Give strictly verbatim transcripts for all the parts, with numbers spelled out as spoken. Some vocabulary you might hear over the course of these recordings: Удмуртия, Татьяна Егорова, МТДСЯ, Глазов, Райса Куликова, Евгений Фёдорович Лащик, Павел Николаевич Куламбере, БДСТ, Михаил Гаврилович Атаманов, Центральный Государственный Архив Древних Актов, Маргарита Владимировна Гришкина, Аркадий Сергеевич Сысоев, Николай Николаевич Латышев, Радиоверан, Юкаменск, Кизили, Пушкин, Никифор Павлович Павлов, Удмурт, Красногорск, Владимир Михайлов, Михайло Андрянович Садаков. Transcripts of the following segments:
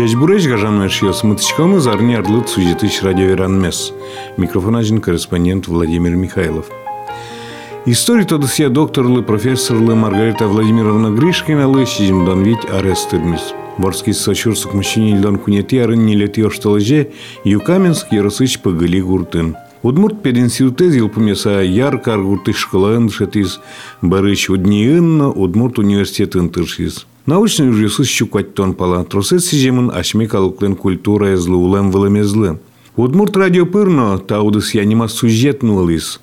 Дядь Бурыч, гажамная шьё с мыточком и зарни орлы цузитыч радиоверан мес. Микрофон один корреспондент Владимир Михайлов. История тогда сия доктор лы профессор лы Маргарита Владимировна Гришкина лы сидим донвить арестырмис. Борский сочурсок мужчине льдон кунети арын не летё что лже Юкаменск яросыч пагали гуртын. Удмурт пединституте зил помеса яркар гуртыш школаын дышетис барыч удниынна Удмурт университетын тыршис. Научный уже сыс чукать тон пала. Тросет сижемын ашмекалуклен культура езлы улем вылемезлы. Удмурт радио пырно таудыс янимас сюжетну лыс.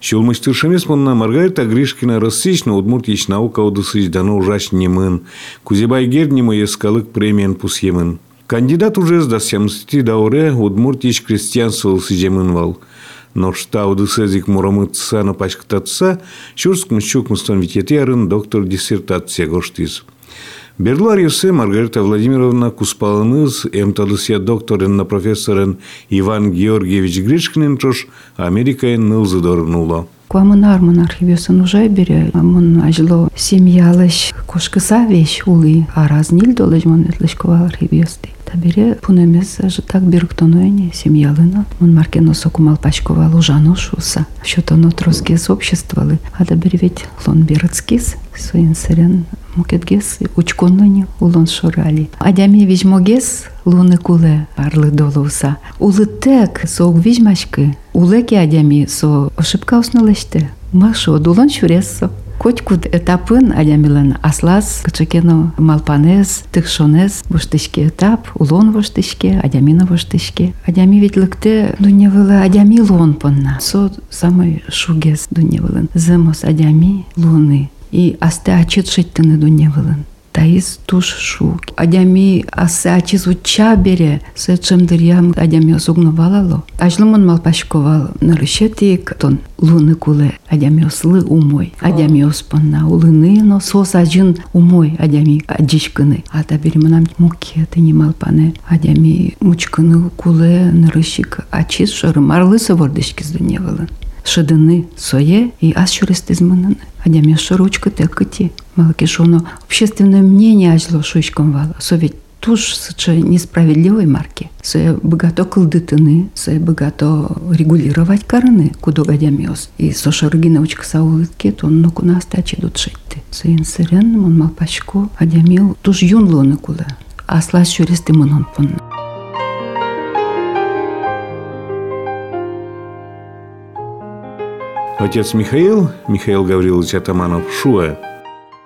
Щелмыстыршемеспанна Маргарита Гришкина рассечна Удмурт еч наука удысыч дано ужач немын. Кузебай гернима ескалык премиен пусьемын. Кандидат уже сда семсти дауре Удмурт еч крестьянствовал сижемын вал. Но шта удысезик муромытца на пачкататца, чурск мщук мстон витетерын доктор диссертация гоштис. Берларьевсе Маргарита Владимировна Куспаланыз, МТДСЯ докторен на профессорен Иван Георгиевич Гришкин, чош Америкаен нылзыдорнула. Куамын армын архивесын ужайбере, амын ажло семьялыш кошкыса вещь улы, а раз нильдолыш мон этлышкова архивесты. Табере пунемез же так бирктонуэне семьялына. Мон маркено сокумал пачкова лужану шуса. Щотоно троскез обществолы, а табере ведь лон бирцкиз, суин сырен мукетгез, учконныне улон шурали. Адями вижмогез луны куле арлы долуса. Улы тек сок вижмашкы, улеки адями со ошибка уснылыште. Машо дулон шуресо. Котькут этапын адямилан аслас, кычыкену малпанез, тыкшонез, воштышке этап, улон воштышке, адямина воштышке. Адями ведь лыкте дуневылы адями лон панна. Со самый шугез дуневылын. Зымос адями луны. И асты ачит шиттыны дуневылын. Таиз туш шук. Адями асы ачиз уча бере, сэчэм дырьям адями осугновалало. Ажлымон малпашковал нарышетик, тон луны куле адями ослы умой. Адями оспанна улыны, но сос ажын умой адями аджишкыны. Ата беремонам мукеты не малпаны. Адями мучкыны куле нарышик ачиз шорым. Арлысы вордышкиз дуневылын. Шыдыны сое и асчурестизмынын. Адями шыручкы текыти. Малакишону общественное мнение ажло шуйшком вала. Со ведь туш сыча несправедливой марки. Сое богато кылдытыны, сое богато регулировать карыны, кудо гадямиос. И со шырги научка саулытке, то он нуку настачи дутшетты. Сое инсырен, мон малпачко, адямил туш юн лоны кула. Асла асчурестимын он пон. Отец Михаил, Михаил Гаврилович Атаманов, Шуэ.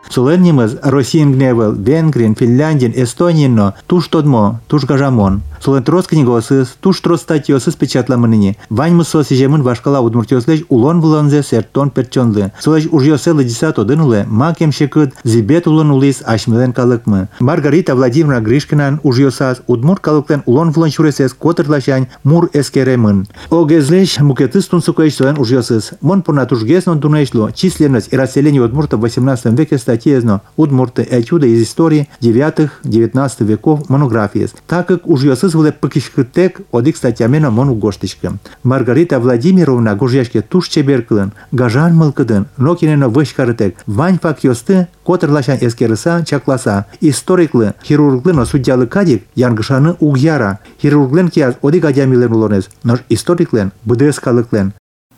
Сулэннимэз Россиен гневел, Венгрин, Финляндин, Эстонинно, туш тодмо, туш гажамон. Сулэн трос книгосыз, туш трос статьёсыз печатламыныне. Вань мусо сижемын вашкала удмуртёслэч улон вуланзе сертон перчонлы. Сулэч ужёсэ лэдисат одынлы, макем шекыд, зибет улон улис ашмилэн калыкмы. Маргарита Владимировна Гришкинан ужёсаз, удмурт калыклэн улон вулон шуресэс котырлащань мур эскеремын. Огезлэч мукетыс тунсукэч сулэн ужёсыз. Мон понатужгезнон тунэчло, численность и расселение удмурта в восемнадцатом веке статьезно «Удмурты. Этюды из истории девятого-девятнадцатого веков монографии», так как ужёсыз выле пыкишкытек одик статьямена мону гоштышкым. Маргарита Владимировна гужьяшке туш чеберкылын, гажан мылкыдын, но кинено вышкарытек. Вань фак ёсты, котырлашан эскерыса, чакласа. Историклы, хирурглы, но судьялы кадик, янгышаны угьяра. Хирурглен кияз одик адямилен улонез, но историклен, быдырскалыклен.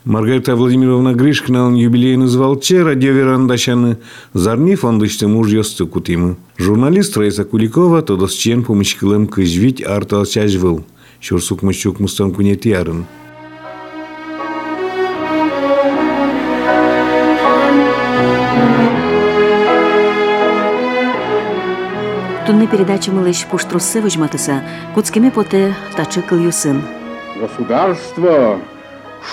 Маргарита Владимировна Гришкина он юбилейный звалче, радиоверандашаны, зарни фондышты муж ёсты кутимы. Журналист Райса Куликова тодос чен помышкылым кыжвить арталчаж выл. Чурсук мышчук мустан кунет ярын. Тунны передачи мылыш пуштрусы выжматыса, куцкими поте тачыкыл юсын. Государство...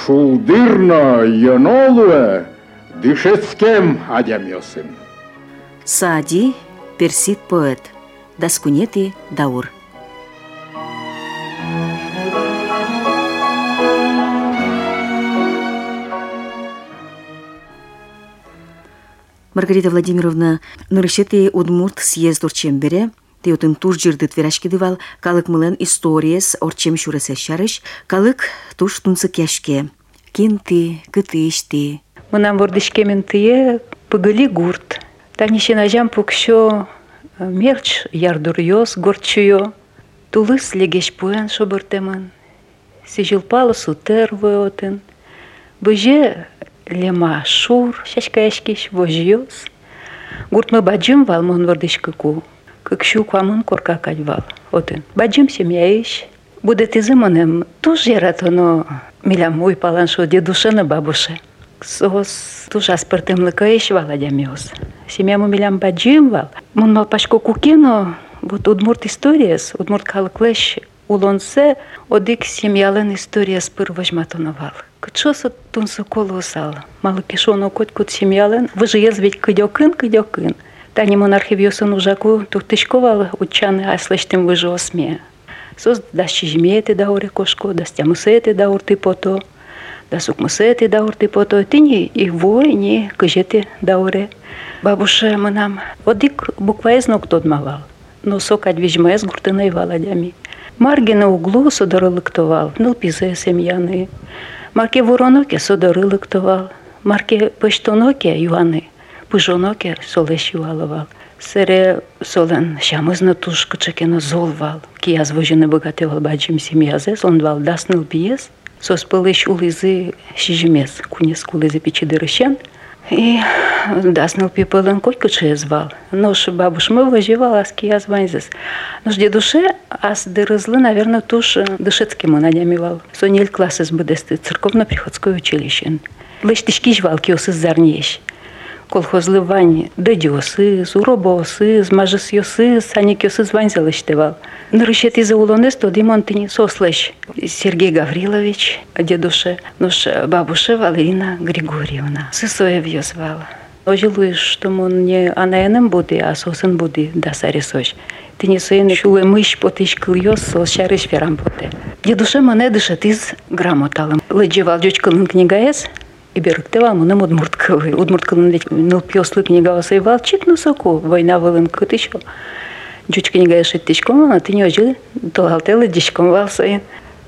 Шулдырно енолуэ дышецкем адямёсым. Сади персид поэт. Даскунеты даур. Маргарита Владимировна, нарышеты удмурт съезд урчембере. Теотым туш жирдыт верашки дывал, калык мылен историес орчем шуресе шарыш, калык туш тунцы кяшке. Кинты, кытышты. Мынам вордышкемен тые пыгыли гурт. Танишен ажам пукшо мерч ярдурьёс горчуё. Тулыс легеш пуэн шобортеман, сижил палос утер вэотен, боже лема шур шашкаешкиш вожьёс, гуртмы баджим валмон вардышкаку, как щу квамын коркакать вал, отен. Баджим семьяиш, будет изыманем тоже ратоно милямуй паланшо дедуша на бабуше. Сос тоже аспертем лыкаиш валадямёс. Семьяму милям баджим вал, мон малпашко кукино, вот удмурт историяс, удмурт халклэш, улонсе, одик семьялен историяс пырваж матоновал. Кчос от тунсу колосал, мало кишону кот кот семьялен, выжиез ведь кыдёкын, кыдёкын. Тани мон архивьёсен ужаку тухтышковал, учаны аслэштем выжосме. Сос дащи жмееты дауры кошко, дастя мусееты даурты пото, дасук мусееты даурты пото, тини и вой, ни кыжеты дауры. Бабуша манам, одик букваезнок тот мавал. Но сокать вижма с гуртыной валадями. Марги на углу содоры лыктовал, ну пизы семьяны. Марки вороноке содоры лыктовал, марки пыштоноке юаны, пыжоноке солеш юаловал. Сере солен шамызна туш кычыкено золвал, кияз вожены богатевал баджим семьязес, он вал дасныл пиез, соспылыш улызы шижимес, кунес кулызы пичидырышен, и даснул пипылын койкычы звал. Нож бабуш мы выживал, аски я званзис. Нож дедуше, ас дырызлы, наверное, туш дышецким он одямивал. Сонель класс из БДСТ, церковно-приходское училище. Лыштышки жвалки осы зарнеш. Колхозлы вани, дэди осы, уроба осы, мажыс осы, саник осы званзил ыштывал. Нарышет из-за улонез, то димон тыни сослэш. Сергей Гаврилович, дедуше, нож бабуша Валерина Григорьевна. Сысоевью звала. Ожилуешь, что он не анаэным буды, а сосын буды, да сарисош. Ты не соен шулы мыш потыш кльёс, сол шарыш ферам поты. Дедуше мане дышат из грамоталым. Лыджевал дючкалын книгаэс, и берыктывал муным удмурткалы. Удмурткалын ведь нылпьёслы книгаэс и валчит нусаку, война вылын кытышо. Дючка книгаэш иттышком, а ты не ожил, толгалтэлы дючком валсоен.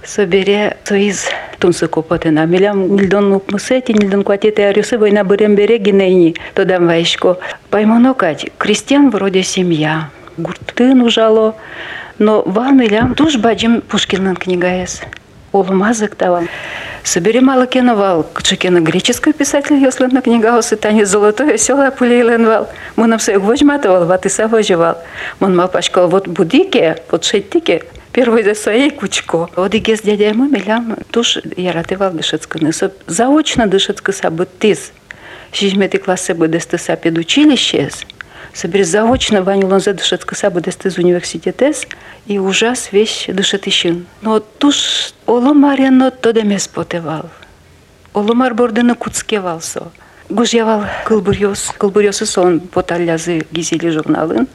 Собере соиз тунсыку потена. Милям нильдон нукмусети, нильдон кватеты арюсы, война бырем береги нейни, то дам вайшко. Паймонокать, крестьян вроде семья, гуртын ужало, но ван милям туш баджим Пушкинын книгаэс. Олумазык таван. Собери мало кеновал, кчекена греческой писатель ёслен на книгаосы, тани золотое сёла пулейленвал. Мунам сэй гвожматывал, ватыса вожевал. Мун малпашкал, вот будике, вот шеттике, первый за своей кучко. Вот и гес дядя ему милям туш яратывал дышецканы. Заочно дышецкы сабы тыз. Шижметы классы бы десты сапед училищес. Собери заочно ванил он за дышецкы сабы десты из университетес. И ужас вещь дышетыщин. Но туш оломар я но тода мес потевал. Оломар бордыны куцкевалсо. Гужьявал кылбурьёс, кылбурьёсы сон поталлязы Кизили журналын.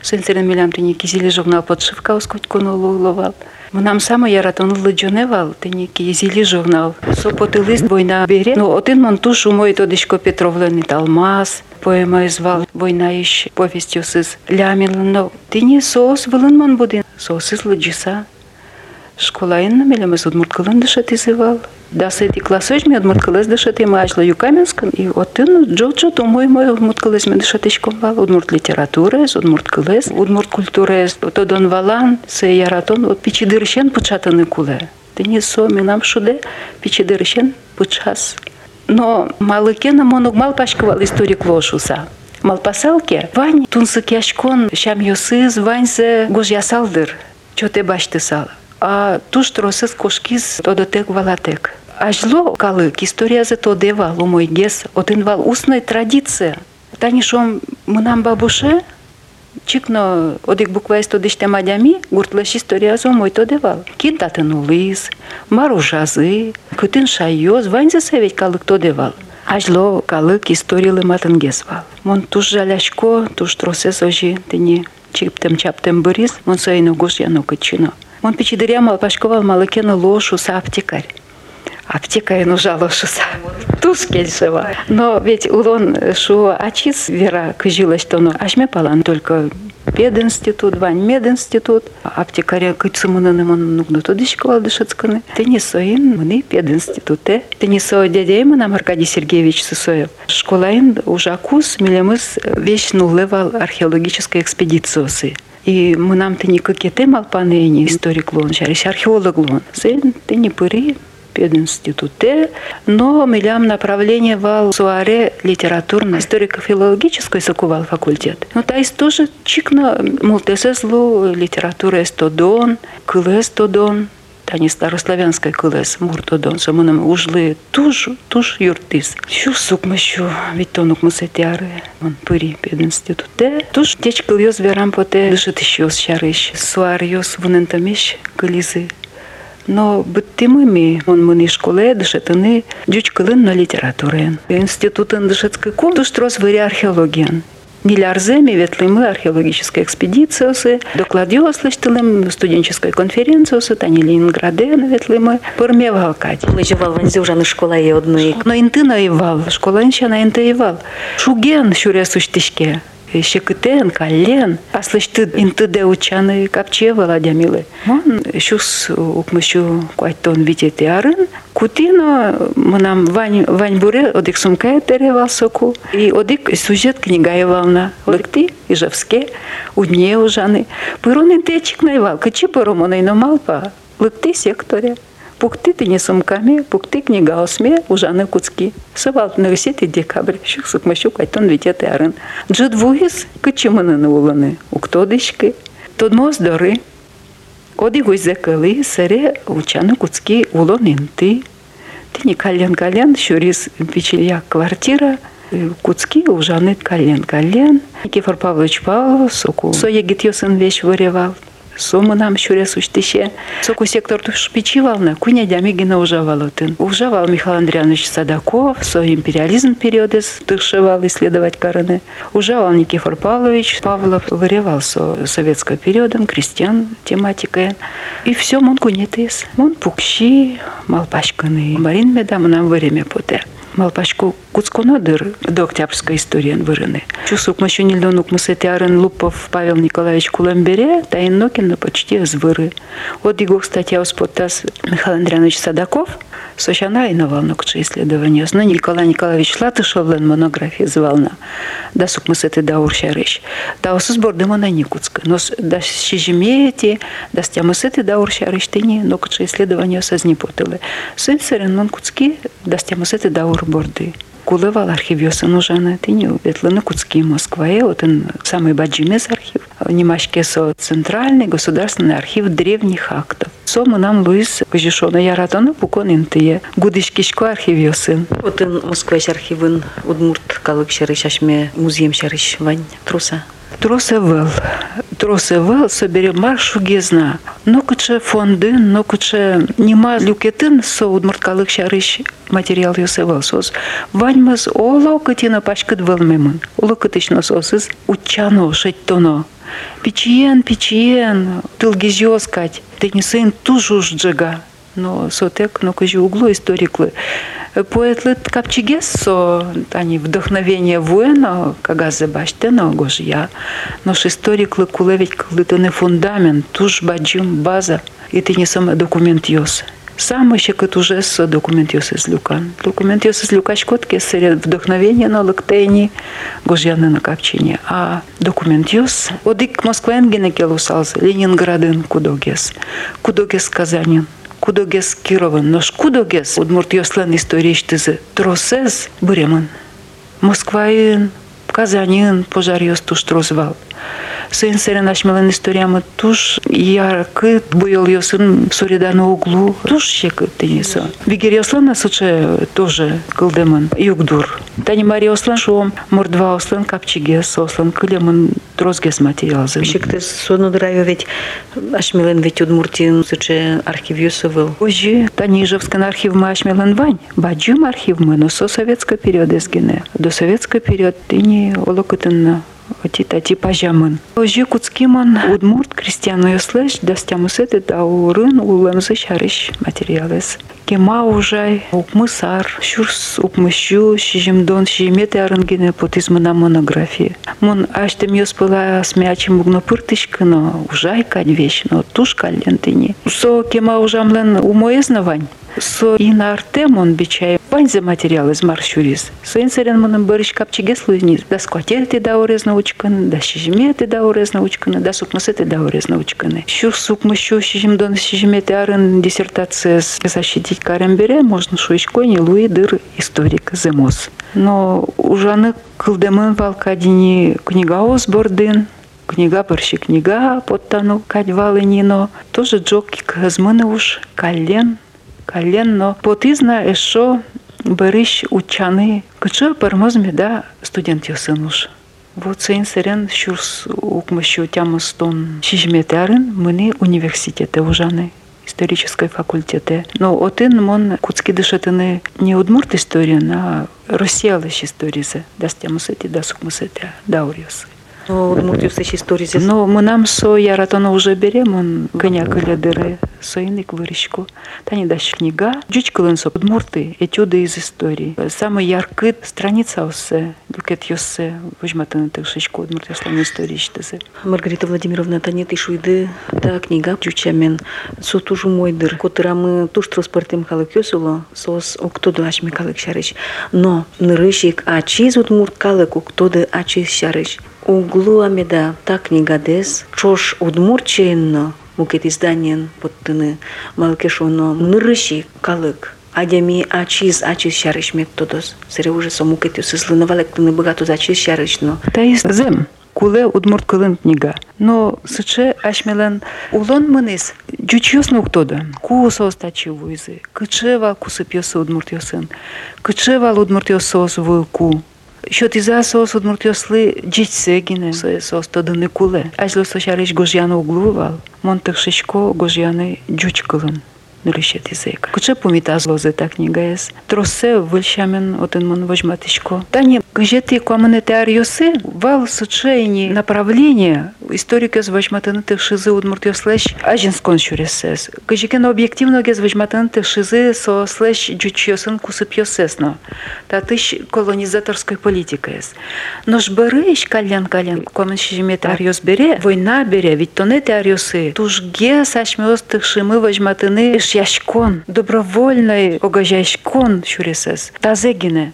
Сенсерен милям тени Кизили журнал подшивка ускуткону уловал. Мнам сама яратон лыджоневал, тени Кизили журнал. Сопоты лист война бере, но отын мон туш умой тодышко Петровлены талмаз, поэма извал война ищ повестью сыз лямилын, но тени соос вылын мон будын, соос из лыджиса. Школаин милям из удмурткалын дышат изывал. Да с этой классочми удмурткалыз дышат и мажла Юкаменском, и отын джо-джо умой мой удмурткалызме дышатышком вал. Удмурт литература, удмурткалыз, удмурт культура, тодон валан, сэ яратон, вот пичидырышен пучатаны кулы. Ты не со минам шуде, пичидырышен пучас. Но малыкена монук малпашковал историк лошуса. Малпасалке, вань тунсык яшкон, щам ёсыз, ваньзе гужьясалдыр, чё ты баштысал. А туш тросыз кошкиз тодотек валатек. Ажло калык история за то девал у мой гес, отынвал устной традиция. Танишом мынам бабуше, чикно одик букваист тодыштем адями, гуртлаш история за мой то девал. Кин татын улыз, маружазы, кытын шайоз, ваньзе севить калык то девал. Ажло калык историялы матын гес вал. Мон туш жаляшко, туш тросыз ожи, тыни чиптем-чаптем бырис, мон сайну гош яну кычино. Он печидыря малпашковал малыкену лошуса аптекарь. Аптекарь нужа лошуса. Тускельшева. Но ведь улон шо ачис вера кыжилась, что ну ашме палан только пединститут, вань мединститут. Аптекаря кыцымуныным он нугну тодышковал дышецканы. Ты не соин, мны пединституте. Ты не со дядей мынам Аркадий Сергеевич Сысоев. Школаин ужакус милямыз вещь нулывал археологической экспедициосы. И мы нам-то никакие темы алпаны, историк лон, шариш археолог лон. Сын, ты не пыри. Пединституте, но милям направление вал суаре литературно-историко-филологической сакувал факультет. Но тайс тоже чикно мултесезлу литература эстодон, кылэстодон, та не старославянская кылэс, муртодон, самоном ужлы тужу, туж юртис. Щу сукмащу, ведь тонук мусетяры, он пыри пединституте. Туж теч кылёс верам поте дышит еще с шарыщ, суарьёс вунентамещ кылизы. Но бытимыми он мы не школе дышетыны дючкылын на литературен. Институтын дышетской кум душтрос выри археологиен. Нелярземи ветлымы археологической экспедициосы, докладиослыштылым студенческой конференциосы, тани Ленинграден ветлымы, пырмевалкать. Мы же валванзе уже на школа и одной. Но инты наивал, школа инща на интаивал. Шуген щурясуштышке. Щекытен, колен, а слышты интыде учаны капче Володя милы. Он щус укмыщу куайтон витет и арын. Кутино мы нам вань вань буре одик сумка теревал соку и одик сюжет книга и волна. Лыкты и жевске удне ужаны. Пырон интечик наивал, качи пыром он и намалпа. Лыкты секторе. Пукты ты не сумками, пукты книга осме, ужаны куцки. Сывал на висет и декабрь, щук сукмащу, кайтон витет и арын. Джуд вугис, кычимыны на уланы, уктодышки, тодмоз доры. Оди гуйзе кылы, сыре, учаны куцки, улон инты. Ты не колен-колен, щурис печелья квартира, куцки, ужаны колен-колен. Никифор Павлович Павлов, соку, со егит ёсын вещь выревал. Сома нам щуря сущтыще. Соку сектор туш печивална, куня дямигина ужавал отын. Ужавал Михайло Андрянович Садаков, со империализм периодес тышевал исследовать караны. Ужавал Никифор Павлович Павлов, выревал со советского периодом, крестьян тематикой. И все мон кунетес. Мон пукщи, малпашканы. Марин медам нам время поте. Малпашку куцконодыр до октябрьской истории вырыны. Чусук мащунильдонук мусетярын Лупов Павел Николаевич Куламбере, Таиннокина почти звыры. Вот его, кстати, успотас Михаил Андреевич Садаков, сочана и на волнокче исследования. Но Николай Николаевич Латышев лен монографии звална. Да сук мусеты да уршарыщ. Да усу сбор демона никутской. Но да щежемеете, да стя мусеты да уршарыщ тени, но куче исследования сознепотылы. Сын сырен мон куцки, да стя мусеты да урборды. Кулывал архивёсын ужаны, ты не ветлыны куцки Москва, и вот он самый баджимес архив. Немашке со Центральный Государственный Архив Древних Актов. Сома нам Луис Кожишона Яратона пукон интые. Гудышкишко архивёсын. Вот он Москва архивын Удмурт калык шарыш ашме музеем шарыш вань труса. Тросы вел, тросы вел, собери маршу гезна. Но куче фонды, но куче нема люкетын со удмурткалык шарыш материал юсевел сос. Ваньмаз оло катина пашкат велмемон. Оло катично сос из учано шеттоно. Печиен, печиен, тылгизьёскать. Ты не сын тужуш джига. Но сотек, но кожи углу историклы. Поэт лыт капчигес, со они вдохновение воина, кагазы баштена, гожья. Но историк лы кулевить клытыны фундамент, туж баджим база, и ты не сам документ ёс. Сам еще кыт уже со документ ёс из люкан. Документ ёс из люкашкотки сред вдохновение на лыктейни, гожьяны на капчине. А документ ёс, одик москвенгене келусалзы, ленинградын кудогес, кудогес казанин. Кудогес Кирован, но шкудогес удмурт ёслан историчтызы тросез бреман. Москваин, казанин пожар ёс туш трозвал. Сын сэрен ашмелан историяма туш яркыт буел ёсын суредану углу. Туш щекыт тенеса. Вигер ёслан насуче тоже кылдеман югдур. Тани мари ёслан шуом мордва ёслан капчигес, ёслан кылеман тросгес материалзы. Щектес сону драйо ведь ашмелан ведь удмуртин суче архив ёсывыл. Ожи тани ижевскан архив мы ашмелан вань. Баджим архив мы, но со советского периода эсгене. До советского периода тени олокытынна. Тати пажамын. Ожи куцкиман удмурт крестьяну ёслэш, да стямусэты да урын улэмзы шарыш материалэс. Кема ужай, укмысар, шурс укмыщу, шижимдон, шижиметы арынгене потизмы на монографии. Мон аштым ёс пыла смячим угно пыртышкыно, ужай кань вещь, но туш калентыни. Со кема ужамлэн умоэзнавань. Со инартем он бичай паньзе материал из маршурис. Со инсерен мунем бориш капчигес луиниз. Да скватерты да урез научканы, да шижиметы да урез научканы, да сукмасеты да урез научканы. Щур сукмы щу шижим дон шижиметы арын диссертация защитить карембере можно шуичкони луи дыр историк земос. Но ужаны кылдемын валкадини книгаос бордын. Книга борщи книга, подтану кадьвалы нино. Тоже джокик змыны уж колен, колен, но потызна еще борыщ учаны. Кычо пармозме да студент ёсын уж. Вот сын сырен щурс укмыщу тямыстон шижметярын мыны университеты ужаны. Исторической факультете. Но отын мон куцки дышатыны не удмурт историн, а россиялыш историзы. Да стямысыти, да сукмысыти, да урёсы. Но ну, мы нам со яратона уже берем, он гоняк или дыры, соиник выречку. Та не дашь книга. Джучкалынсо, удмурты, этюды из истории. Самый яркий страница усе, дюкет юсе, вожматаны тышечку, удмурты, славные истории чтазы. Маргарита Владимировна, та нет ишуиды, та книга, джучамен, со тужу мой дыр, котыра мы туш транспортим халык юсуло, сос октоду аш микалык шарыч. Но нырышик ачиз удмурт калык, октоды ачиз шарыч. Углу амеда та книга дес, чош удмурчейно, мукет изданиян подтыны, малкешоно, нырыши калык, адями ачиз ачиз шарыш методос, сыре ужасо мукет юсыслынавалек тыны богату зачиз шарышно. Та из зем, куле удмурт кылын книга, но сыче ашмелен улон мынис, джучьёсну уктода, кусо остачиву изы, кычевал кусып ёсы удмурт ёсын, кычевал удмурт ёсос вылку. Щот иза соос удмурт ёслы джитсегине, соос тодыны куле. Ажло сошарыш гожьяны углувал, монтых шишко гожьяны джучкылын нырышет изэк. Куче пумитаз лозы та книга ес. Тросе выльшамен отын мон вожматышко. Тани, гжеты куамыны теар ёсы, вал сучейни направление историк ёс вожматыны тых шизы удмурт ёслэш ажинскон шуресэс. Гжекен объективно гез вожматыны тых шизы со слэш джуч ёсын кусып ёсэсно. Татыш колонизаторской политикой ес. Но жбырыш калян-калян куамын шижиме теар ёс бере, война бере, ведь тоне теар ёсы. Туж ге сашмёс тых шимы вожматыны яшкон, добровольный огажайшкон шуресес, тазегине.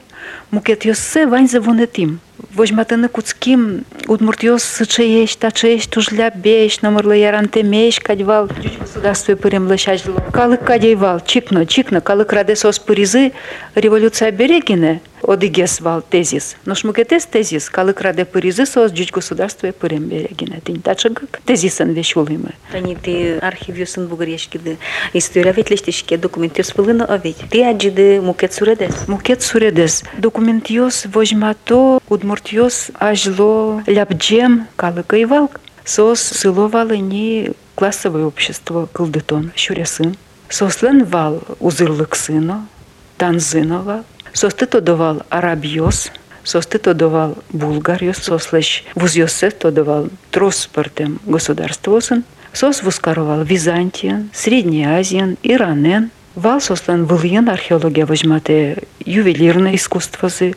Мукет ёссе ваньзе вонетим. Вожматыны куцким, удмурт ёс сычееш, тачееш, тужля бееш, номырлы ярантемееш, кадьвал, чуть государстве пыремлышажло. Калык кадейвал, чикно, чикно, калык радесос пыризы, революция берегине, одыгес вал тезис. Но шмукетес тезис, калык раде пыризы сос, чуть государстве пырем берегине. Тень тачагак, тезисан вещулымы. Тани, ты архив ёсын бугарешкиды, история ветлештешке, документ ёс пылына оведь. Ты аджиды мукет суредес. Мукет суредес. Документ ёс вожмато, удмурт ёс ажло ляпджем калык и валк. Сос сыловало не классовое общество кылдытон щурясын. Сослен вал узырлык сыно, танзыновал. Сос ты тодовал араб ёс, сос ты тодовал булгар ёс, сослэш вуз ёсэ тодовал троспортем государство сын. Сос вускаровал Византиен, Средняя Азия, Иранен. Вал сослен выльен археология возьматы ювелирное искусство зы.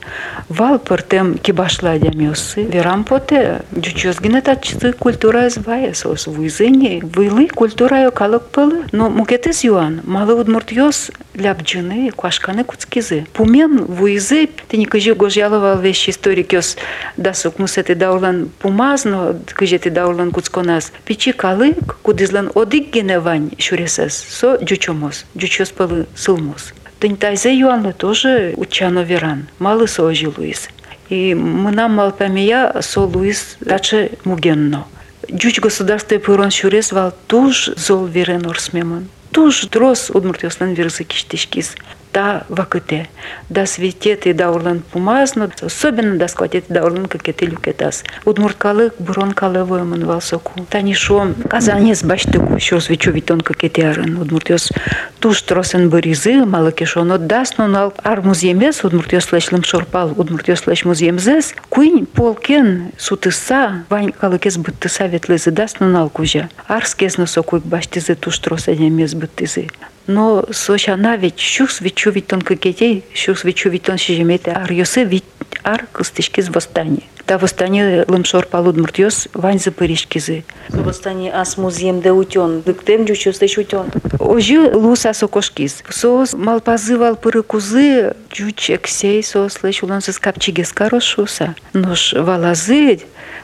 Вал портем кибашла дямёсы. Верам поте дючёзгина тачцы культура извая сос вызыни. Вылы культура ёкалок пылы. Но мукетез юан малы удмурт ёс ляпджины квашканы куцкизы. Пумен вызы тени кыжи гожьяловал вещи историк ёс дасук мусеты даулан пумазно кыжеты даулан куцконаз. Пичи калык кудызлан одик геневань шуресес со дючёмос. Дючёс пылы сылмос. Тень тайзе юанны тоже учано веран. Малы соожи луис. И мы нам малпамия со луис даче мугенно. Дюч государство пырон шурес вал туж зол верен орсмемон. Туж дрос удмурт ёслен верзы киштишкиз. Да вакыте. Да светет и да урлан пумазно. Особенно да скватет и да урлан какеты люкетас. Удмурт калык бурон калывой мон валсоку. Танишо казанец баштыку. Щор свечу витон какеты арын. Удмурт ёс туш тросен быризы. Малыкешон отдаст. Но нал ар муземес. Удмурт ёс лэшлым шорпал. Удмурт ёс лэш муземзес. Куинь полкен сутыса. Вань калыкес быттыса ветлызы даст. Но нал кужа. Арскез носокуик баштызы туш тросенемес быттызы. Но соча наведь щух свечу витон кокетей, щух свечу витон шижемете, ар ёсы витон. ар кыстышкиз восстание. Да восстание лымшор палудмурт ёс вань запырышкизы. Восстание ас музеемде утён, дыктем жучёстыш утён. Ожи лус ас окошкиз. Сос малпазывал пырыкузы, жуч эксей сос лэш улансыз капчигез карошуса. Нож валазы,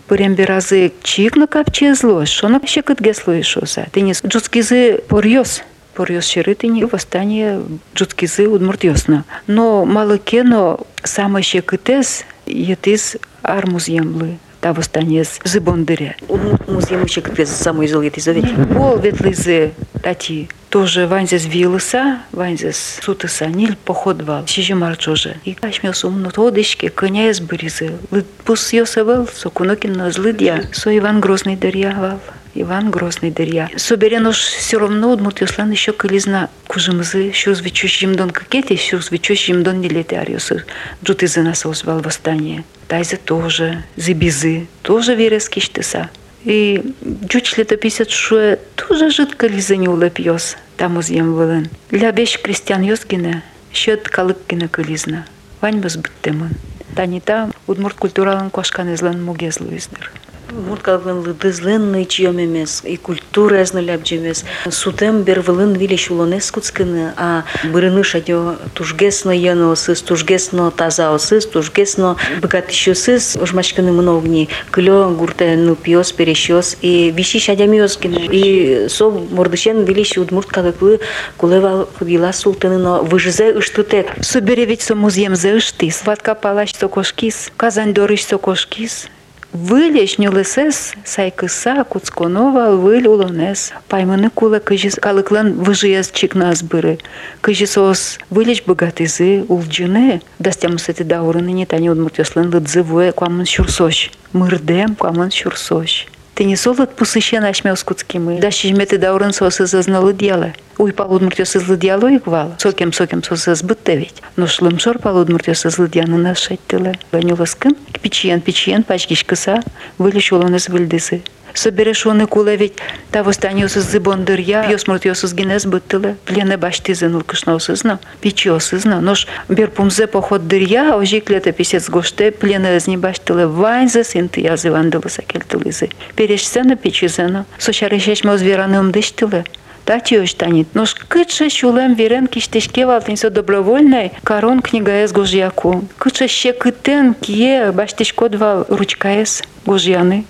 пыремберазы чигна капчез лош, шона щекытгез лоишуса. Тенис жуцкизы порёс. Порёсширытыни восстание джуткизы удмуртёсна. Но малыкено самое щекытез етыз армуземлы. Та восстание с зыбондыря. Удмуртмузем щекытез самой зел етыз оветь. Бол ветлызы тати. Тоже ванзес вилыса, ванзес сутыса, ниль походвал, шижимарчожа. И кашмёс умно тодышке, коня из быризы. Лыдпус ёсавал, сокунокино злыдья. Со Иван Грозный дырьявал. Иван Грозный дырья. Соберен уж все равно удмурт юслан еще колизна. Кужимзы, щуз вечущим дон какети, щуз вечущим дон нелетариусы. Джутызы насозвал восстание. Тайзы тоже, зыбизы, тоже верески штыса. И джуч летописятшуе тоже жидко лизы не улепьёс. Там узъем вылын. Для бещ крестьян ёсгина, щет калыкгина колизна. Вань базбыттемын. Тани там удмурт культуралан кошкан излан мугезлу издыр. Мурткал вынлы дызлынны чьёмемес, и культура эзнылябжемес. Сутем бер вылын вилищ улонес куцкыны, а бырыныш адё тужгесно еносыз, тужгесно тазаосыз, тужгесно быкатыщосыз, ожмачкыны мыновни, клё гурте нупьёс, перещёс, и вещищ адямёскины. И со мордышен вилищ удмурткалыклы кулевал хубила султыны, но выжизе ыштытек. Соберевич со муземзе ыштыс, ватка палач со кошкис, казань дорыш со кошкис. Вылечь не лысес, сайкыса, куцконова, выль улонес. Паймыны кула кыжис калыклан выжияс чикнас быры. Кыжисос вылечь богатызы, улджины. Дастям сэти даурыны не тани удмуртёслын лыдзывуэ куамын щурсощ. Мырдем куамын щурсощ. Ты не солод пусыщен ашмёс куцкимы. Дащи жмёты даурын сосы зазна лыдьяла. Уй палудмуртёсы злыдьяло игвал. Сокем-сокем сосы сбыттевить. Но шлымшор палудмуртёсы злыдьяны нашеттылы. Ванюлыскын. Пичиен-пичиен пачкишкыса. Вылечулонез выльдысы. Соберешуны кулевить. Та восстаниёсы зыбондырья. Пьёсмуртёсы сгинез быттылы. Плены баштызын лыкышносызна. Пичёсызна. Нож берпумзе поход дырья. Ожик летописец гоште. Плены зни баштылы. Ваньзы синты язы вандылыса кельтылызы. Перешсена пичизена. Сочарышечмёз вераны умдыштылы. Татьё штанит, но шкытше шулем верен киштешкевал, тенсо добровольной, корон книгаэс гожьяку. Кытше щекытен кие баштешкодвал ручкаэс гожьяны,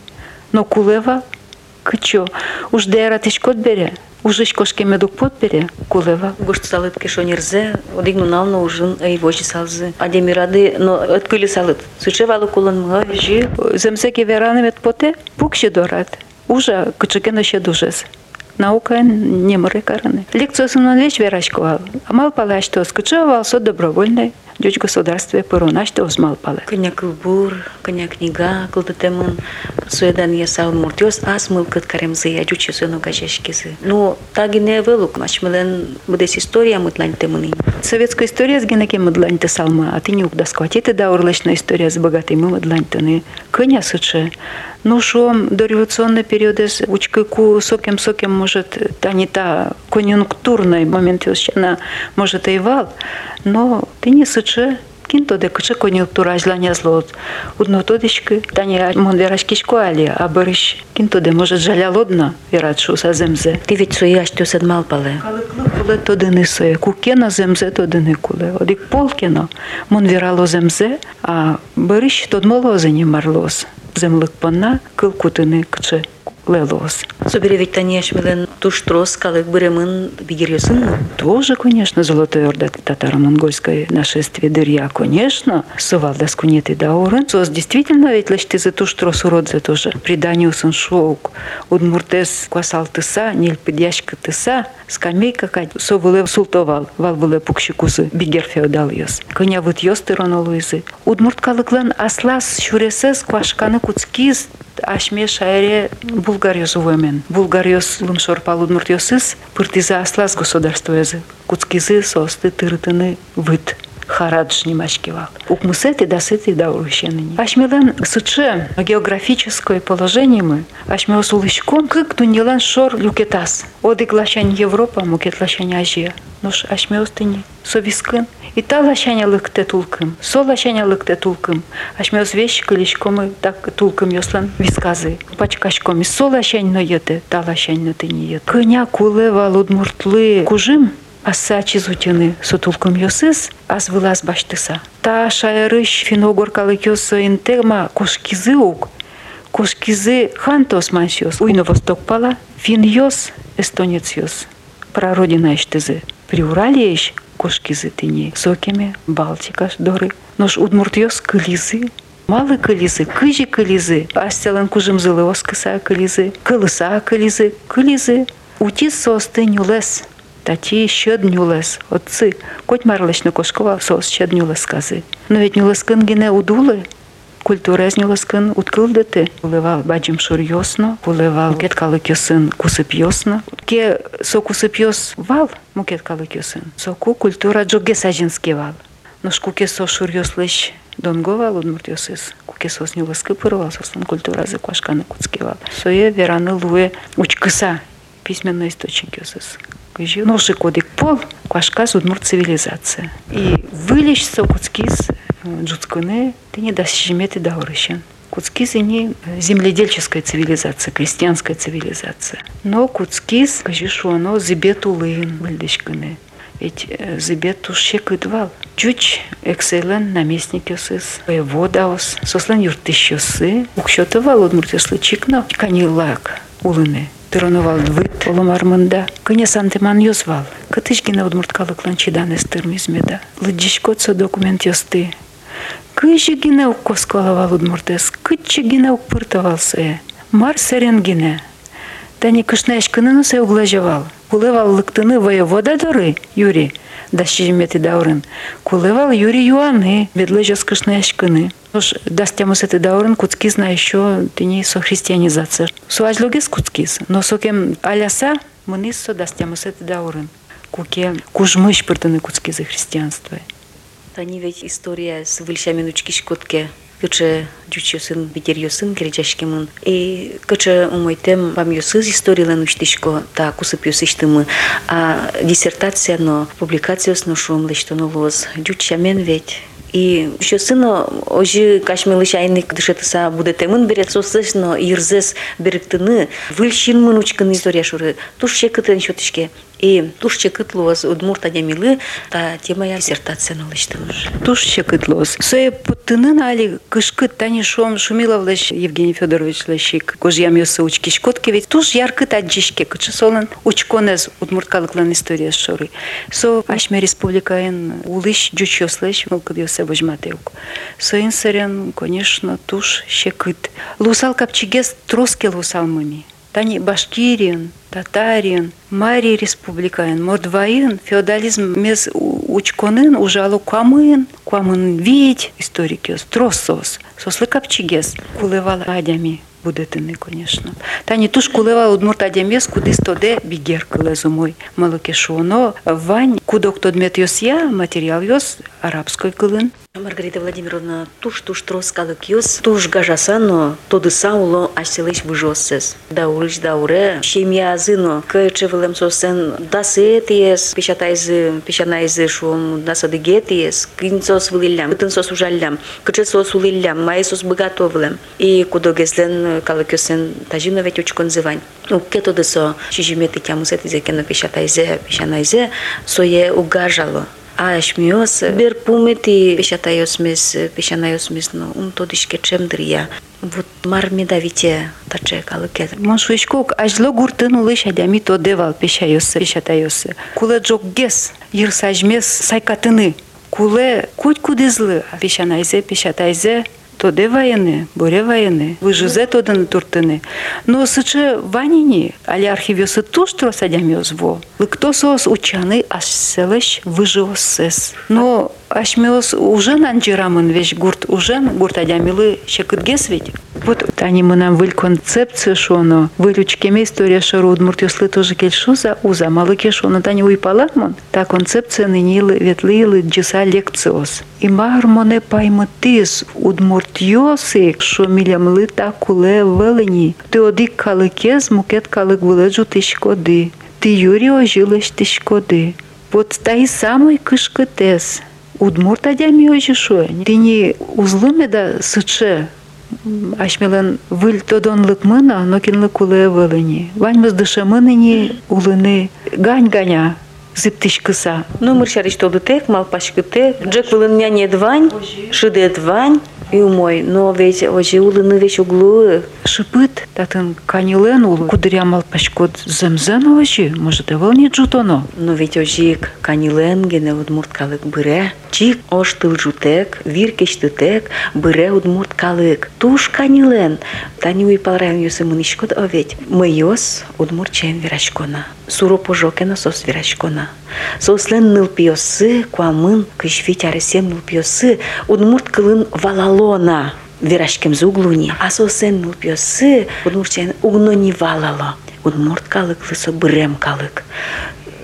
но кулевал, кычо, уж дэра тешкот бере. Ужыч кошке медук подпере, кулева. Гушт салыт кешонерзе, одигну налну ужин, и вожи салзы. Адеми рады, но откыли салыт. Сучевалу кулан мла, жи. Земсеки вераны медпоте, пукши дорат. Ужа кычекену ще дужес. Наука не моры караны. Лекцию сынон лечь верашковал. А мал палаш что скучевал, со добровольной. Дёч государстве пырунаш то узмал палы. Кыня кылбур, кыня книга, кылдытэмын, суэдан ясал муртёс, аз мылкыт каремзы, я дючи сыну гачашкизы. Но тагине вылук, мачмылэн быдэс история мыдлань тэмыны. Советская история с генеке мыдлань ты салма, а ты не угдасква. Титы да урлышная история с богатыми мыдлань тэны. Кыня сычы. Ну шо, дореволюционный период из учкыку сокем-сокем, может, та не та конъюнктурный момент, она, может, и вал, но ты не сыче, кинто декыче конъюнктура ажланя злот. Удно тодышки, та не мон верашкишку али, а барыш, кинто де, может, жаля лодно верачу са земзе. Ты ведь суя, что седмал пале. Калыклы куле тодыны суя, кукена земзе тодыны куле. Одик полкено, мон верало земзе, а барыш тодмолозы не марлоз. Землык пана, кылкутыны кче лелос. Собери ведь тани ашмилен туш трос, калык бремын бигерьёсынмы? Тоже, конечно, золотой орда татаро-монгольское нашествие дырья, конечно. Сувал доску нет и даурын. Сос действительно ведь лачты за туш трос уродзе тоже. Преданию сын шоук. Удмуртес квасал тыса, нель пыдьяшка тыса. Скамейка кать совылэ султовал. Вал вылэ пукшикузы бигер феодал ёс. Коня выт ёс тырону луизы. Удмурт калыклан аслас шуресес квашканы куцкиз. Ашме шайре булгарёс увемен. Булгарёс лымшор палудмуртёсыз, пыртизы аслас государствоезы. Куцкизы состы тырытыны выт. харадышни мачкивал. Укмысет и досет и даурущены. Ашмелан суче географическое положение мы, ашмел сулышком, как тунилан шор люкетас. Оды глашань Европа, мукет лашань Азия. Нож ашмел стыни, совискын. И та лашань лыкте тулкым, со лашань лыкте тулкым. Ашмел звещи колечком и так тулкым ёслан висказы. Пачкашком и со лашань но ете, та лашань но ты не ете. Кыня кулевал удмуртлы кужим. Аса чизутины сутулком юсыс, аз вылаз баштыса. Та шайрыш финогоркалы кёсо интема кушкизы ук, кушкизы хантос мансёс, уйно восток пала, фин ёс, эстонец ёс, прародина иштызы. При Урале ищ кушкизы тыни, сокими, Балтика доры, нож удмурт ёс кылизы, малы кылизы, кыжи кылизы, аз целан кужым зылыос кыса кылизы, кылыса кылизы, кылизы, утис состыню лес. Тати еще днюлес, отцы, коть марлечна кошкова сос еще днюлес сказы. Но ведь нюлескин гине удулы, культура из нюлескин уткылдыты. Улевал баджим шур ёсно, улевал мукет калыкёсын кусып ёсно. Ке со кусып ёс вал мукет калыкёсын, соку культура джоге сажинский вал. Но шкуке со шур ёс лыщ донговал удмурт ёсыз. Куке сос нюлески пырвал, сослан культура за квашканы куцкивал. Сое вераны луе учкыса, письменный источник ёсыз. Ноши кодик пол, квашка судмур цивилизация. И вылечь сокуцкиз джуцкуны, ты не досчеметы даурыщен. Куцкиз и не земледельческая цивилизация, крестьянская цивилизация. Но куцкиз, кажишу оно, зибетулын вылечканы. Ведь зыбет ушек и двал. Чуть экселен наместник ёсыс, воеводаос, сослан юртыщ ёсы, укшётывал удмуртёслы чикно, канилак улыны. Тыронувал двыт, ломармында. Кыня сантеман ёзвал. Кытышгина удмурткалыклан чидан эстырмизмеда. Лыджишкотсо документ ёсты. Кыжигина укоскалывал удмуртес. Кытчигина укпыртывался. Мар серенгине. Тани кышнаяшкынын усе углажевал. Кулывал лыктыны воевода доры, Юрий. Дащиметы даурын. Кулывал Юрий Юаны. Бедлыжос кышнаяшкыны. Дастямус это даурын куцкизна еще тени сохристианизация. Суажлогес куцкиз, но сокем аляса мынисо дастямус это даурын. Куке кужмыш пыртыны куцкизы христианства. Они ведь история с выльшами нучкиш котке. Кыча дючёсын, бедерёсын, керечашкемын. И кыча умойтем вам ёсыз история ланучтышко, та кусып ёсыштымы. А диссертация, но публикация с ношом лыштону лоз. Дючамен ведь... И еще сына, ожи кашмелыша айник дышетыса будетемын берет сосыш, но ирзес беректыны, выльшин мынучкын история шуры, туш чекытын шотышке. И туш чекытлоз, удмурта демилы, та тема я диссертация налыштым. Туш чекытлоз. Сое путтынын али кышкыт, тани шом Шумиловлыш, Евгений Фёдорович Лащик, кожьям ёсы учки шкотки, ведь туш яркыт аджишке, кычы солын, учконез удмурткалыклан история шуры. Со ашме республикаен улыш джуч ёслыш, мылкыд ёсы божматеук. Соин сырен, конечно, туш чекыт. Лусал капчигес троскел лусал мыми. Тани башкирин, татарин, мари республикаин, мордваин, феодализм мез учконын, ужалу камын, камын вить, историкес, тросос, сослы капчигес, кулывал адями, будетыны, конечно. Тани туш кулывал удмурт адямес, кудыстоде бигер кылезумой, малокешуоно, вань, кудок тодмет ёсья, материал ёс, арабской кылын. Маргарита Владимировна, туш туш трос калыкёс, туш гажаса, но тодыса уло аселыш выжосэс. Даурыш дауре, шемиазы, но кэчевылэм сосэн, дасэт ес, печатайзы, печанайзы шум, дасадыгет ес, кынцос вылэлям, кытынсос ужалям, кычэсос улэлям, маэсос быгатовлэм. И кудогэслэн калыкёсэн тажино ведь учконзывань. Укке тодысо, шижиметы тямусэт изэкэно печатайзэ, печанайзэ, сое угажало. Аш мёс, берпумети, печатаёс мис, печанаёс мис, но ум тодышке чем дрия. Вот мар медавите таче калыкет. Моншуишкок, ажло гуртын улыш адями то девал, печаёсы, печатаёсы. Куле джокгес, ерсажмес, сайкатыны. Куле куть кудызлы, печанайзе, печатайзе. Тоде военные, боре военные, выжизе тоды натуртыны. Но сыче ванини, али архивёсы туш тросадямёс во. Лыктосос учаны аж селэш выжиосэс. Но ашмёс ужен анджирамын вещь гурт ужен, гурт адямилы шекытгес ведь. Вот они мы нам выль концепцию шону, вылючкими история шару Удмурт юслы тоже кельшу за уза, малыки шону, да не уйпаламон, та концепция нынилы ветлилы джиса лекциос. И мармоне паймытыс Удмурт юсы, шумилям лы такуле вэлэни, ты оди калыкез мукет калык вылэджу тышкоды, ты юрио жилыш тышкоды. Вот та и самый кышкытес. Удмурта дями ожишо, ты не узлыме да сыче, Ашмелен выль тодон лыкмына, но кин лыкуле вылыни. Ваньмыз дышамыныни улыны гань-ганя зыптыш кыса. Ну, мыршарич толдытек, малпашкытек. Джек вылыння нет вань, шыдет вань. И умой, но ведь ожи улыны вещь углы. Шипыт, татын канилен улы. Кудыря малпашкот земзен ожи, может, и волнит жутоно. Но ведь ожик канилен гене удмурт калык быре. Чик ош тыл жутек, виркеш тытек, быре удмурт калык. Туш канилен. Тани уйпалраем юсы мынышкот, а ведь мы ёс удмурт чен верашкона. Суро пожокена сос верашкона. Сослен ныл пьёсы, куамын, кышвить аресем ныл пьёсы, удмурт кылын валал. Лона верашкем зуглуни, а сосен нул пьесы, удмуртян угно не валало, удмурт калык высо брем калык.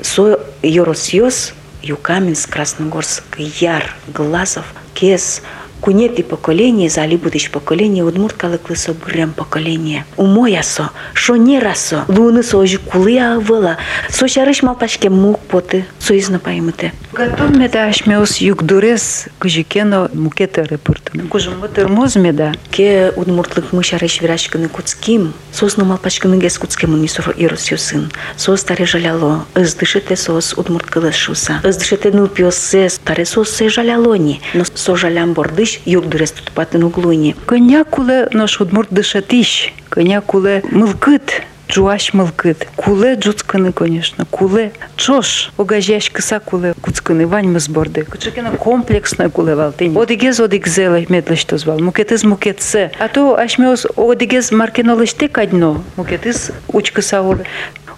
Со Йоросьос, Юкаменск, Красногорск, Яр, Глазов, Кес, кунеты поколение, зали будыш поколение, удмурт калык высо брем поколение. Умоясо, шо не расо, луны сожи кулы авала, со шарыш малпашкем мук поты, со изна паймыте. Готов меда ашмеос югдурес кожикено мукета репортана. Кожим ватермоз меда. Ке удмуртлык мышарыш верашканы куцким, сос на малпашканы гес куцким унисор иросьюсын. Сос таре жаляло, издышете сос удмурт калышуса. Издышете нылпиосе, таре сос се жалялони, но со жалям бордыш югдурес тутпатын углуни. Коня куле наш удмурт дышатиш, коня куле мылкыт. Жуаш мылкыт. Куле джуцканы, конечно. Куле чош. Огажяш кыса куле куцканы. Ваньмы сборды. Кучекена комплексная куле валтынь. Одигез одигзелых медлышто звал. Мукетыз мукетсе. А то ашмеоз одигез маркенолыште кадно. Мукетыз учкыса улы.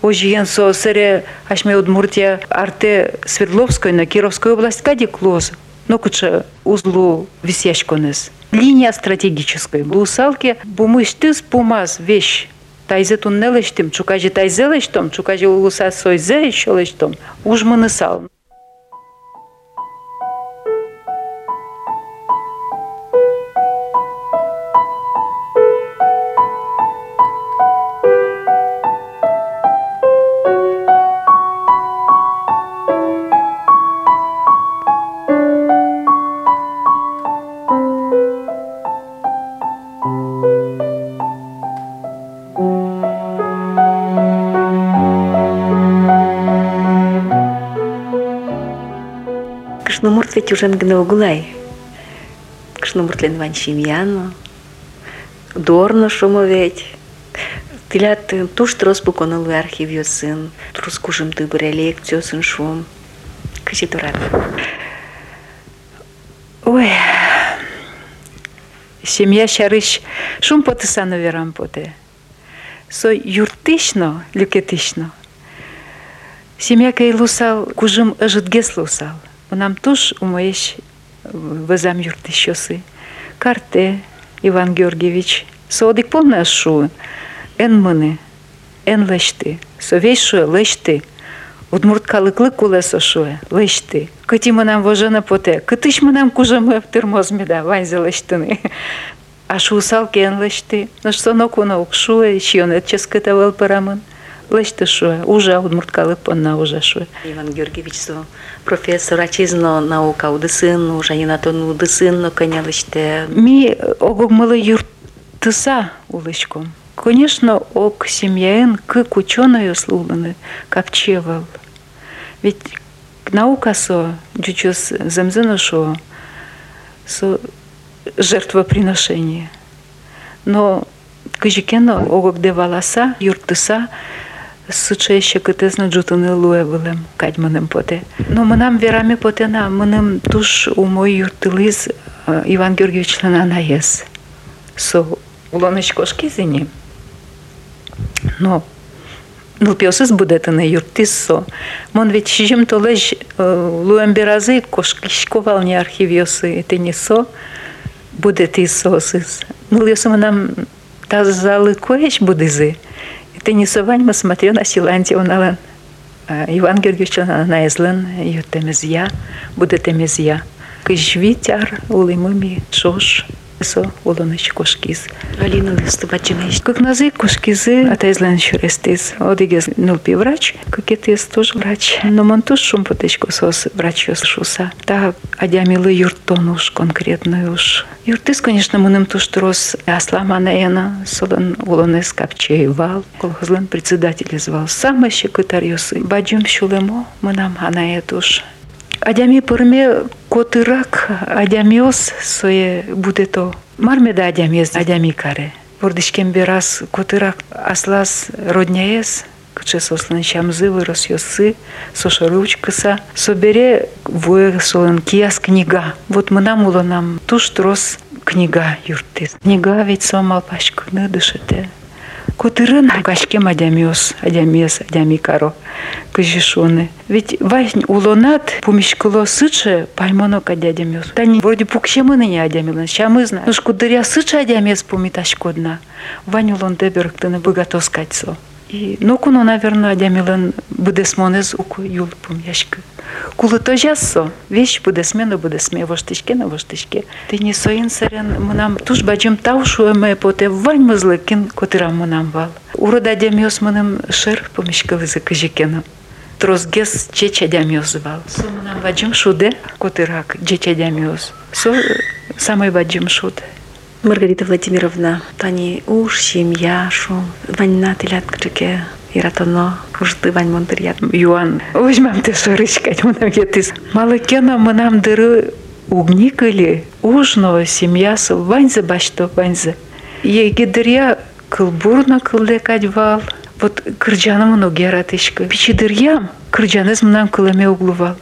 Ожиен со сере ашме Удмуртия арте Свердловской на Кировской области кадиклоз. Но куча узлу висяшконез. Линия стратегическая. Лусалки бумыштыз пумаз вещь. Тайзе туннелыштым, чукажи тайзе лыштым, чукажи улуса сойзе еще лыштым. Уж мы нысал. Ведь уже нгнауглай. Кшнумуртлен ван шимьяно. Дорно шумоветь. Тылят туш трос буконул архив ее сын. Трус кужим ты бурелек, тё сын шум. Кыши дурак. Ой. Семья шарыш шум потысану верам поте. Со юртышно, люкетышно. Семья кайлусал кужим ажитгес лусал. Нам туш умоешь вазам юрты щосы. Карте Иван Георгиевич. Соодик полная шу. Эн мыны. Эн лэшты. Совей шуэ лэшты. Удмурт калыклы кулэсо шуэ. Лэшты. Кыти мы нам вожена поте. Кытыш мы нам кужамы аптырмоз меда. Ванзе лэштыны. А шу салки эн лэшты. Но что ноку наук шуэ. Чьонет ческэта вал парамын. Лечте шуе, уже удмурт калык понна уже шуе. Иван Георгиевич, профессор ачизно наука удысын, уже не на то удысын, но коня лечте. Ми огог мылы юртыса улычком. Конечно, ок семьяин кык ученую слулыны, капчевал. Ведь наука со, джучус земзыну шо, со жертвоприношение. Но кыжикено огог де валаса, юртыса, сучаще кытезно джутыны луевылым, кадьмыным поте. Но мы нам верами потена, мы нам туш умой юртылыз Иван Георгиевич лананаес. Со улоночкошки за ним. Но нылпиосыз будетыны юртыз со. Мон ведь шижим толэж луэмберазы кошкишковал не архивиосы, это не со. будет Иисус. Ну, если мы нам та залы коеч будызы, это не совань мы смотрю на Силантию, на Иван Георгиевич на Излен, ее темезья, будет темезья. Кыжвитяр улымыми чош. Со улоночь кошкиз. Алина Стабачинаич. Как назы кошкизы, а то излен еще рестиз. Одигез нульпи врач, как это есть тоже врач. Но монтуш шумпотечку сос врач шуса. Та адямила юртон уж конкретно уж. Юртыз, конечно, мы нам то, что рос аслама наена, солон улонез капчей вал, колхозлен председатель звал. Сам еще катарьосы. Баджим щулемо, мы нам анаетуш. Адями порме котырак, адямиос сое будет то. Мармеда адямиес, адямикаре. Вордышкем берас котырак, аслас родняес, куче сосланычам зывы, росьёсы, сошаручкаса, собере вуэ солон кияс книга. Вот мы нам уло нам туш трос книга юрты. Книга ведь сомал пашкуны дышите. Котырын кашкем адямиос, адямиес, адямикаро. Кожешоны. Ведь вайнь улонат помешкало сыче паймонок адямиос. Та не вроде пукшемы не адямилан, ща мы знаем. Нушку дыря сыче адямиес пометашкодна. Вань улон деберг ты на богатоскайцо. И нокуно, наверное, адямилан будесмонез уку юл помяшка. Кулы то жасо, вещь будесме, но будесме, воштышке, на воштышке. Ты не соин сарен, мы нам туш баджим таушуэме поте вань мызлыкин, котырам мы нам вал. Урода адямиос мы нам шер помешкалы за кожекеном. Трозгес чечадямиоз вал. Со мы нам баджим шуде, котырак, чечадямиоз. Со самый баджим шуд. Маргарита Владимировна, тани уж семья, шум, ванна телят крыке, иратоно, кушты вань монтерят. Юан, возьмем ты шарышкать, мы нам етыс. Малыкена мы нам дыры угникали, ужного семья, су, ваньза башто, ваньза. Еги дырья кылбурна кылдекать вал, вот кырджаным многие ратышка. Пичи дырьям, кырджаныз нам кылыме углувал.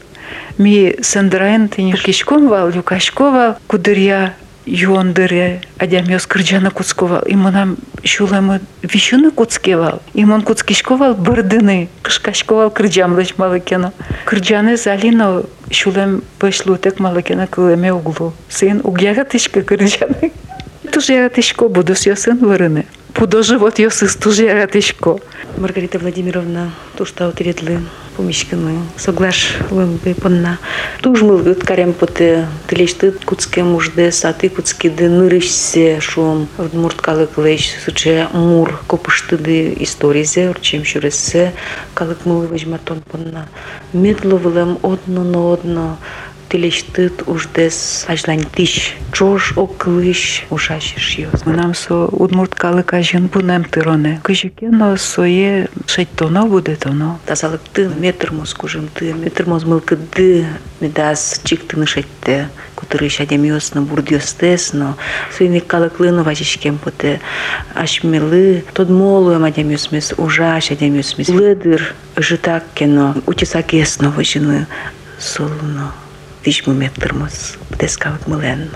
Ми сандрайн тени кишком вал, юкашком вал, кудырья. Юондыре, адямиос кырджана куцковал, и мы нам щулемы вещуны куцкевал, и мы он куцкишковал бардыны, кышкашковал кырджам лыч малыкена. Кырджаны залино щулем пышлутек малыкена кылеме углу. Сын угягатышка кырджаны. Тоже яратышко буду с ее сын вырыны. Пудо живот ее сыс тоже яратышко. Маргарита Владимировна, то что утеретлы. Помещены, соглаш лымбы панна. Тужмыл гыт карем поте, тылечты куцке мужде, саты куцкиды нырышсе шум, удмурткалы кылыч, сыче мур копыштыды историзе, урчем шурессе, калык мылы вежматон панна. Медловылым одно на одно, тылечтыт уждес ажлань тыщ, чош окылыш ушашиш ёз. Нам со удмурткалы кажын пунем тыроне. Кыжыкено сое шеттоно будет оно. Тазалык ты метр моз кужым ты, метр моз мылкы ды, медаз чик тыны шетте. Кутырыш адемиосны бурдиостесно. Суйны калыклыны важишкем поте. Ашмелы, тод молуем адемиосмес, ужаш адемиосмес. Лыдыр житак кено, учесак есно вожины солуно. Тысяч метр мыс, дескавык мылен.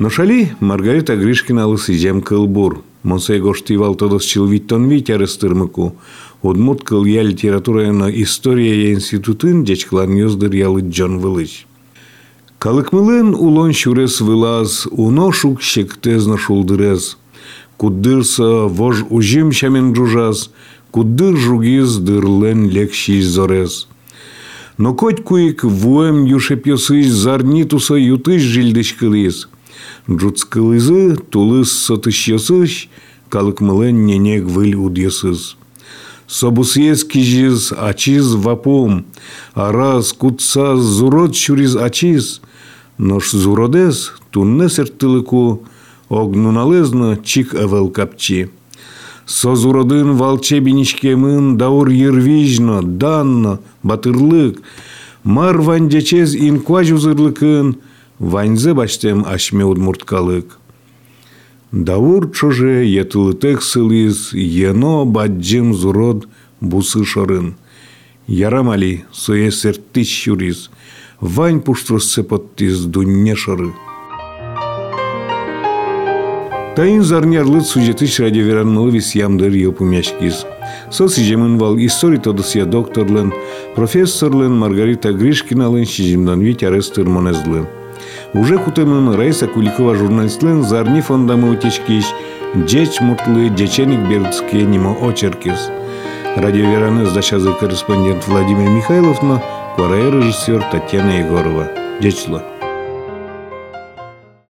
Но шали Маргарита Гришкина лысыдем кылбур. Монсей гоштивал тодос челвиттон витяры стырмыку. Удмурт кыл я литература на история я институтын, дечклан ёздыр ялы джон вылыч. Калыкмылын улон шурес вылаз, уно шук шектезна шулдырез. Куддырса вож ужим шамен джужаз, куддыр жугиз дырлен лекший зорез. Но коть куик вуэм юшепьёсыч зарнитуса ютыш жильдышкылыз. Джуцкылызы тулыс сотышёсыч, калыкмылын ненег выль удъёсыз. Собусьез кижиз ачиз вапом, араз кутсаз зурод шуриз ачиз, нош зуродез тунне сертылыку, огнуналезна чик эвел капчи. Со зуродын валче бинишкемын даур ервижно, данно, батырлык, мар ваньдечез инкважу зырлыкын, ваньзе баштем ашме удмурткалык. Давур чоже етылытек сылыз, ено баджим зурод бусы шорын. Ярамали суесертыш юриз, вань пуштросцепоттыз дунне шоры. Тайын зарнерлы сюжети радиоверанмалы висямдыр ёпумяшкиз. Сосижемын вал историтодысия докторлын, профессорлын Маргарита Гришкиналын шижимдан вить арестыр монезлы. Уже кутемын Райса Куликова журналистлын Зарни фондамы утешкиш, джеч мутлы, джеченик бердске нимо очеркиз. Радиовераны сдачазы корреспондент Владимир Михайлов, но кварая режиссер Татьяна Егорова. Джечло.